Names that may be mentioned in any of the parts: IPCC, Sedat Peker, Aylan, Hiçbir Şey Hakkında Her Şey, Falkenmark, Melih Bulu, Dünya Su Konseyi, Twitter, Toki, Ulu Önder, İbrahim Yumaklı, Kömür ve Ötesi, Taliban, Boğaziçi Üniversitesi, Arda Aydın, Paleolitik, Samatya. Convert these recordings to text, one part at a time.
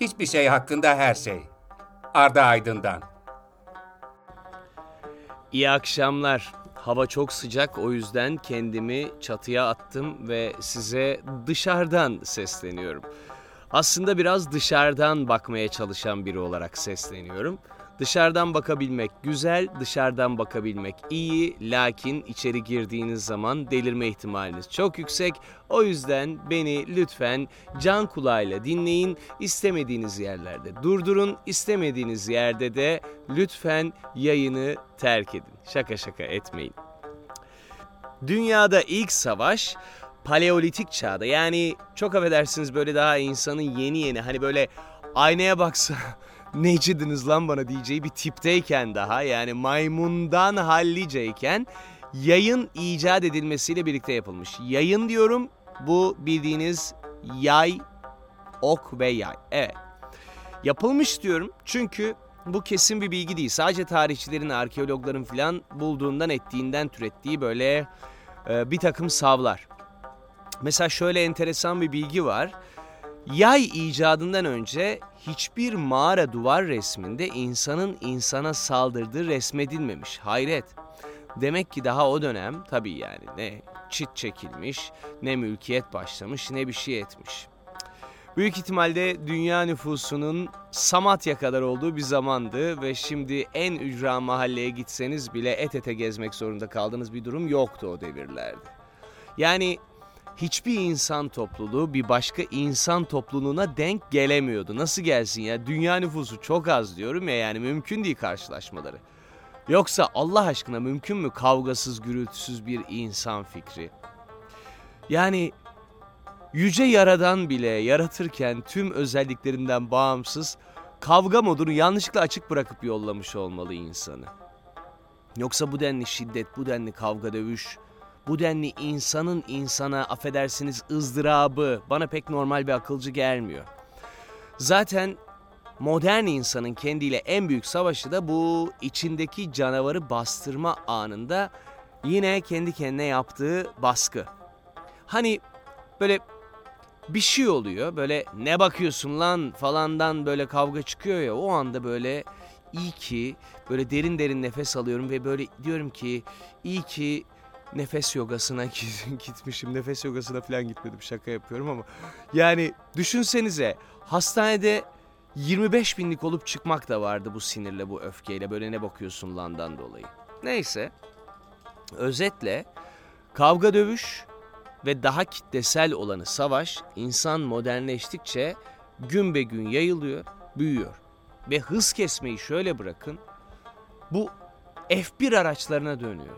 Hiçbir Şey Hakkında Her Şey. Arda Aydın'dan. İyi akşamlar. Hava çok sıcak, o yüzden kendimi çatıya attım ve size dışarıdan sesleniyorum. Aslında biraz dışarıdan bakmaya çalışan biri olarak sesleniyorum. Dışarıdan bakabilmek güzel, dışarıdan bakabilmek iyi, lakin içeri girdiğiniz zaman delirme ihtimaliniz çok yüksek. O yüzden beni lütfen can kulağıyla dinleyin, istemediğiniz yerlerde durdurun, istemediğiniz yerde de lütfen yayını terk edin. Şaka etmeyin. Dünyada ilk savaş Paleolitik çağda, yani çok affedersiniz böyle daha insanın yeni hani böyle aynaya baksa necidiniz lan bana diyeceği bir tipteyken, daha yani maymundan halliceyken yayın icat edilmesiyle birlikte yapılmış. Yayın diyorum, bu bildiğiniz yay, ok ve yay. Evet, yapılmış diyorum çünkü bu kesin bir bilgi değil. Sadece tarihçilerin, arkeologların falan bulduğundan ettiğinden türettiği böyle bir takım savlar. Mesela şöyle enteresan bir bilgi var. Yay icadından önce hiçbir mağara duvar resminde insanın insana saldırdığı resmedilmemiş. Hayret. Demek ki daha o dönem tabii yani ne çit çekilmiş, ne mülkiyet başlamış, ne bir şey etmiş. Büyük ihtimalle dünya nüfusunun Samatya kadar olduğu bir zamandı ve şimdi en ücra mahalleye gitseniz bile et ete gezmek zorunda kaldığınız bir durum yoktu o devirlerde. Yani hiçbir insan topluluğu bir başka insan topluluğuna denk gelemiyordu. Nasıl gelsin ya? Dünya nüfusu çok az diyorum ya, yani mümkün değil karşılaşmaları. Yoksa Allah aşkına mümkün mü kavgasız, gürültüsüz bir insan fikri? Yani yüce yaradan bile yaratırken tüm özelliklerinden bağımsız kavga modunu yanlışlıkla açık bırakıp yollamış olmalı insanı. Yoksa bu denli şiddet, bu denli kavga dövüş, bu denli insanın insana, affedersiniz, ızdırabı bana pek normal ve akılcı gelmiyor. Zaten modern insanın kendiyle en büyük savaşı da bu içindeki canavarı bastırma anında yine kendi kendine yaptığı baskı. Hani böyle bir şey oluyor, böyle ne bakıyorsun lan falandan böyle kavga çıkıyor ya, o anda böyle iyi ki böyle derin nefes alıyorum ve böyle diyorum ki iyi ki nefes yogasına gitmişim. Nefes yogasına falan gitmedim, şaka yapıyorum ama. Yani düşünsenize, hastanede 25 binlik olup çıkmak da vardı bu sinirle, bu öfkeyle. Böyle ne bakıyorsun landan dolayı. Neyse, özetle kavga dövüş ve daha kitlesel olanı savaş, insan modernleştikçe gün be gün yayılıyor, büyüyor. Ve hız kesmeyi şöyle bırakın, bu F1 araçlarına dönüyor.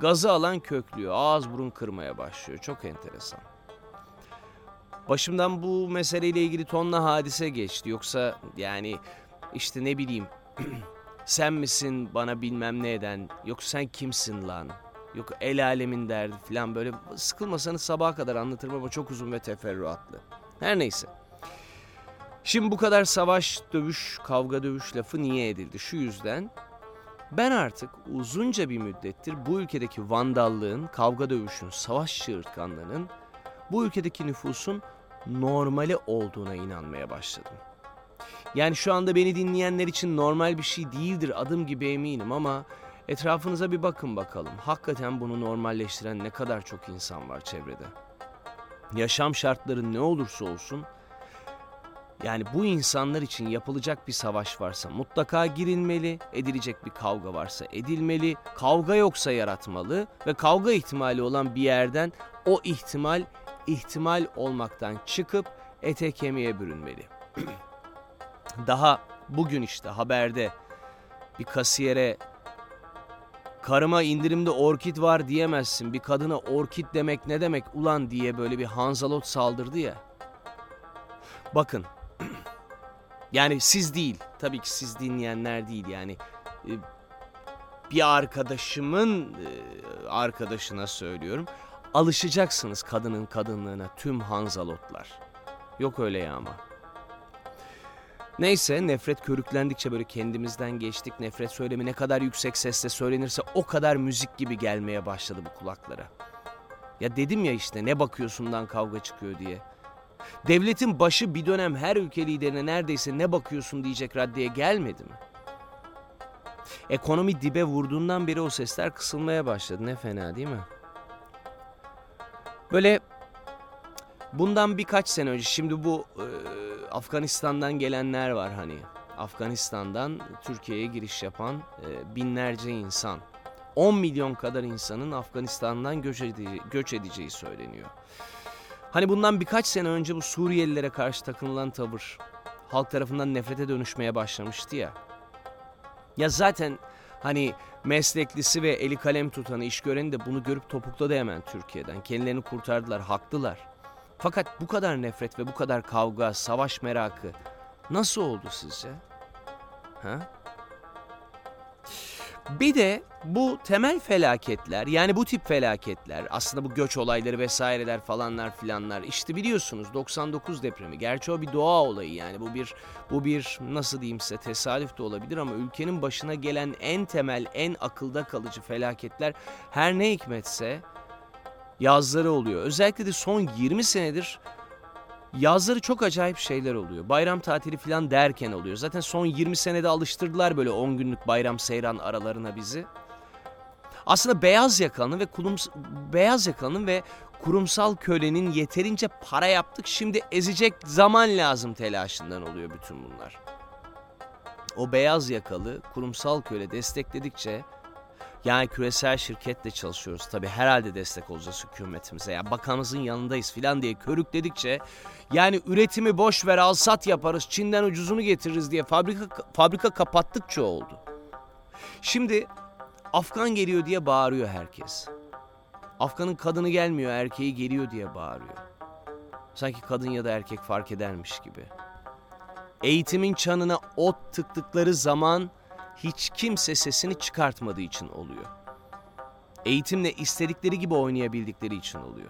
Gazı alan köklüyor, ağız burun kırmaya başlıyor. Çok enteresan. Başımdan bu meseleyle ilgili tonla hadise geçti. Yoksa yani işte ne bileyim sen misin bana bilmem ne eden, yok sen kimsin lan, yok el alemin derdi falan, böyle sıkılmasanız sabaha kadar anlatırım ama çok uzun ve teferruatlı. Her neyse. Şimdi bu kadar savaş, dövüş, kavga dövüş lafı niye edildi? Şu yüzden. Ben artık uzunca bir müddettir bu ülkedeki vandallığın, kavga dövüşün, savaş çığırtkanlığının bu ülkedeki nüfusun normali olduğuna inanmaya başladım. Yani şu anda beni dinleyenler için normal bir şey değildir adım gibi eminim ama etrafınıza bir bakın bakalım. Hakikaten bunu normalleştiren ne kadar çok insan var çevrede. Yaşam şartları ne olursa olsun, yani bu insanlar için yapılacak bir savaş varsa mutlaka girilmeli, edilecek bir kavga varsa edilmeli, kavga yoksa yaratmalı ve kavga ihtimali olan bir yerden o ihtimal olmaktan çıkıp ete kemiğe bürünmeli. Daha bugün işte haberde bir kasiyere karıma indirimde orkid var diyemezsin, bir kadına orkid demek ne demek ulan diye böyle bir Hanzalot saldırdı ya. Bakın. Yani siz değil, tabii ki siz dinleyenler değil, yani bir arkadaşımın arkadaşına söylüyorum. Alışacaksınız kadının kadınlığına, tüm Hanzalotlar. Yok öyle ya ama. Neyse, nefret körüklendikçe böyle kendimizden geçtik. Nefret söylemi ne kadar yüksek sesle söylenirse o kadar müzik gibi gelmeye başladı bu kulaklara. Ya dedim ya işte ne bakıyorsundan kavga çıkıyor diye. Devletin başı bir dönem her ülke liderine neredeyse "ne bakıyorsun" diyecek raddeye gelmedi mi? Ekonomi dibe vurduğundan beri o sesler kısılmaya başladı. Ne fena değil mi? Böyle bundan birkaç sene önce, şimdi bu Afganistan'dan gelenler var hani. Afganistan'dan Türkiye'ye giriş yapan binlerce insan. 10 milyon kadar insanın Afganistan'dan göç edeceği söyleniyor. Hani bundan birkaç sene önce bu Suriyelilere karşı takınılan tavır halk tarafından nefrete dönüşmeye başlamıştı ya. Ya zaten hani mesleklisi ve eli kalem tutanı, iş göreni de bunu görüp topukladı hemen Türkiye'den. Kendilerini kurtardılar, haklılar. Fakat bu kadar nefret ve bu kadar kavga, savaş merakı nasıl oldu sizce? Ha? Bir de bu temel felaketler, yani bu tip felaketler, aslında bu göç olayları vesaireler falanlar filanlar, işte biliyorsunuz 99 depremi, gerçi o bir doğa olayı, yani bu bir nasıl diyeyim size, tesadüf de olabilir ama ülkenin başına gelen en temel, en akılda kalıcı felaketler her ne hikmetse yazları oluyor. Özellikle de son 20 senedir yazları çok acayip şeyler oluyor. Bayram tatili falan derken oluyor. Zaten son 20 senede alıştırdılar böyle 10 günlük bayram seyran aralarına bizi. Aslında beyaz yakalının ve kurumsal kölenin yeterince para yaptık, şimdi ezecek zaman lazım telaşından oluyor bütün bunlar. O beyaz yakalı kurumsal köle destekledikçe, yani küresel şirketle çalışıyoruz tabii, herhalde destek olacağız hükümetimize, ya bakanımızın yanındayız filan diye körükledikçe, yani üretimi boş ver al sat yaparız, Çin'den ucuzunu getiririz diye fabrika kapattıkça oldu. Şimdi Afgan geliyor diye bağırıyor herkes. Afgan'ın kadını gelmiyor, erkeği geliyor diye bağırıyor. Sanki kadın ya da erkek fark edermiş gibi. Eğitimin çanına ot tıktıkları zaman hiç kimse sesini çıkartmadığı için oluyor. Eğitimle istedikleri gibi oynayabildikleri için oluyor.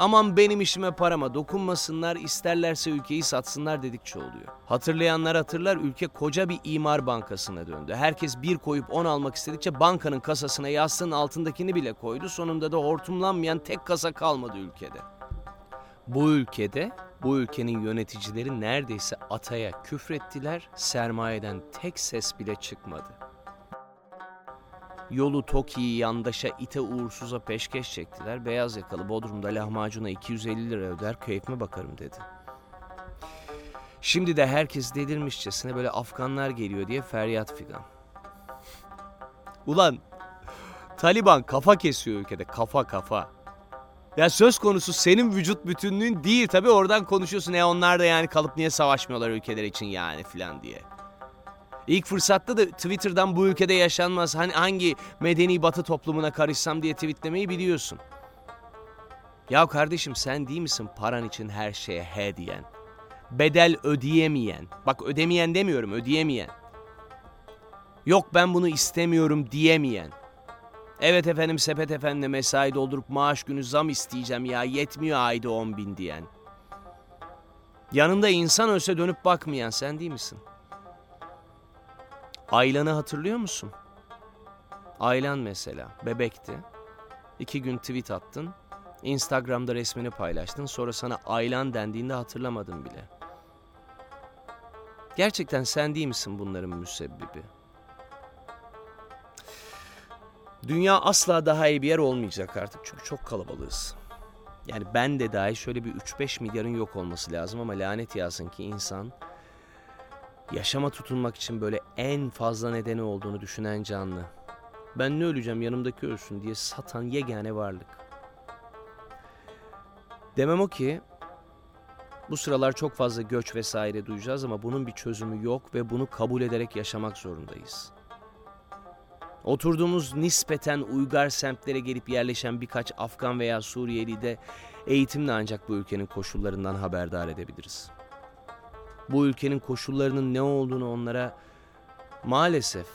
Aman benim işime parama dokunmasınlar, isterlerse ülkeyi satsınlar dedikçe oluyor. Hatırlayanlar hatırlar, ülke koca bir imar bankasına döndü. Herkes bir koyup 10 almak istedikçe bankanın kasasına yastığın altındakini bile koydu. Sonunda da hortumlanmayan tek kasa kalmadı ülkede. Bu ülkenin yöneticileri neredeyse ataya küfrettiler, sermayeden tek ses bile çıkmadı. Yolu Toki'yi yandaşa, ite uğursuza peşkeş çektiler, beyaz yakalı Bodrum'da lahmacuna 250 lira öder, keyfime bakarım dedi. Şimdi de herkes delirmişçesine böyle Afganlar geliyor diye feryat figan. Ulan Taliban kafa kesiyor ülkede, kafa. Ya söz konusu senin vücut bütünlüğün değil tabii, oradan konuşuyorsun. Onlar da yani kalıp niye savaşmıyorlar ülkeler için yani filan diye. İlk fırsatta da Twitter'dan bu ülkede yaşanmaz, hani hangi medeni batı toplumuna karışsam diye tweetlemeyi biliyorsun. Ya kardeşim sen değil misin paran için her şeye he diyen? Bedel ödeyemeyen. Bak ödemeyen demiyorum, ödeyemeyen. Yok ben bunu istemiyorum diyemeyen. Evet efendim sepet efendim mesai doldurup maaş günü zam isteyeceğim ya yetmiyor ayda 10.000 diyen. Yanında insan ölse dönüp bakmayan sen değil misin? Aylan'ı hatırlıyor musun? Aylan mesela bebekti. 2 gün tweet attın. Instagram'da resmini paylaştın. Sonra sana Aylan dendiğinde hatırlamadın bile. Gerçekten sen değil misin bunların müsebbibi? Dünya asla daha iyi bir yer olmayacak artık çünkü çok kalabalığız. Yani ben de dahi şöyle bir 3-5 milyarın yok olması lazım ama lanet yazsın ki insan yaşama tutunmak için böyle en fazla nedeni olduğunu düşünen canlı. Ben ne öleceğim yanımdaki ölsün diye satan yegane varlık. Demem o ki bu sıralar çok fazla göç vesaire duyacağız ama bunun bir çözümü yok ve bunu kabul ederek yaşamak zorundayız. Oturduğumuz nispeten uygar semtlere gelip yerleşen birkaç Afgan veya Suriyeli de eğitimle ancak bu ülkenin koşullarından haberdar edebiliriz. Bu ülkenin koşullarının ne olduğunu onlara maalesef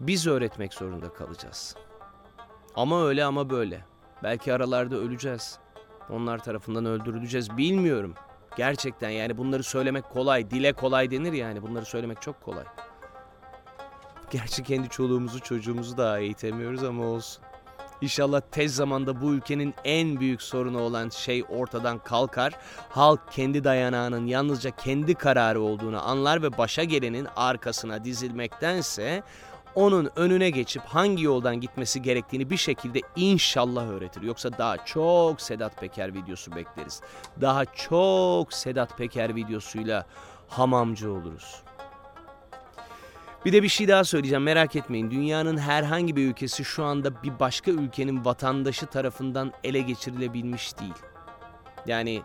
biz öğretmek zorunda kalacağız. Ama öyle ama böyle. Belki aralarda öleceğiz. Onlar tarafından öldürüleceğiz. Bilmiyorum. Gerçekten yani bunları söylemek kolay. Dile kolay denir yani. Bunları söylemek çok kolay. Gerçi kendi çoluğumuzu çocuğumuzu daha eğitemiyoruz ama olsun. İnşallah tez zamanda bu ülkenin en büyük sorunu olan şey ortadan kalkar. Halk kendi dayanağının yalnızca kendi kararı olduğunu anlar ve başa gelenin arkasına dizilmektense onun önüne geçip hangi yoldan gitmesi gerektiğini bir şekilde inşallah öğretir. Yoksa daha çok Sedat Peker videosu bekleriz. Daha çok Sedat Peker videosuyla hamamcı oluruz. Bir de bir şey daha söyleyeceğim, merak etmeyin. Dünyanın herhangi bir ülkesi şu anda bir başka ülkenin vatandaşı tarafından ele geçirilebilmiş değil. Yani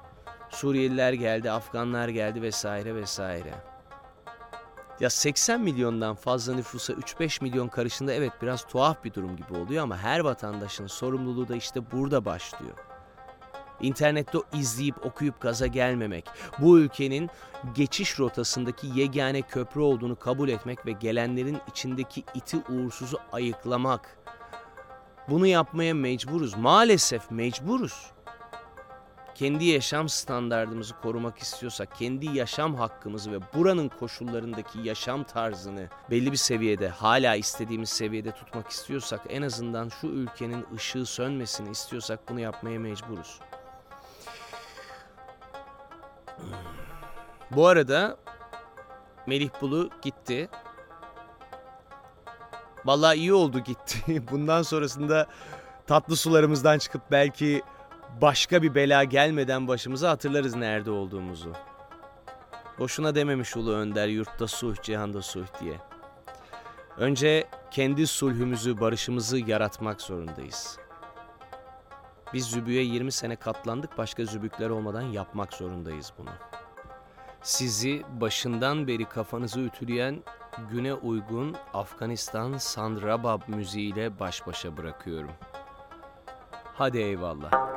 Suriyeliler geldi, Afganlar geldi vesaire vesaire. Ya 80 milyondan fazla nüfusa 3-5 milyon karışında evet biraz tuhaf bir durum gibi oluyor ama her vatandaşın sorumluluğu da işte burada başlıyor. İnternette izleyip okuyup gaza gelmemek, bu ülkenin geçiş rotasındaki yegane köprü olduğunu kabul etmek ve gelenlerin içindeki iti uğursuzu ayıklamak. Bunu yapmaya mecburuz, maalesef mecburuz. Kendi yaşam standardımızı korumak istiyorsak, kendi yaşam hakkımızı ve buranın koşullarındaki yaşam tarzını belli bir seviyede, hala istediğimiz seviyede tutmak istiyorsak, en azından şu ülkenin ışığı sönmesini istiyorsak bunu yapmaya mecburuz. Bu arada Melih Bulu gitti. Vallahi iyi oldu gitti. Bundan sonrasında tatlı sularımızdan çıkıp belki başka bir bela gelmeden başımıza hatırlarız nerede olduğumuzu. Boşuna dememiş Ulu Önder yurtta sulh, cihanda sulh diye. Önce kendi sulhümüzü, barışımızı yaratmak zorundayız. Biz zübüğe 20 sene katlandık, başka zübükler olmadan yapmak zorundayız bunu. Sizi başından beri kafanızı ütüleyen güne uygun Afganistan Sandrabab müziğiyle baş başa bırakıyorum. Hadi eyvallah.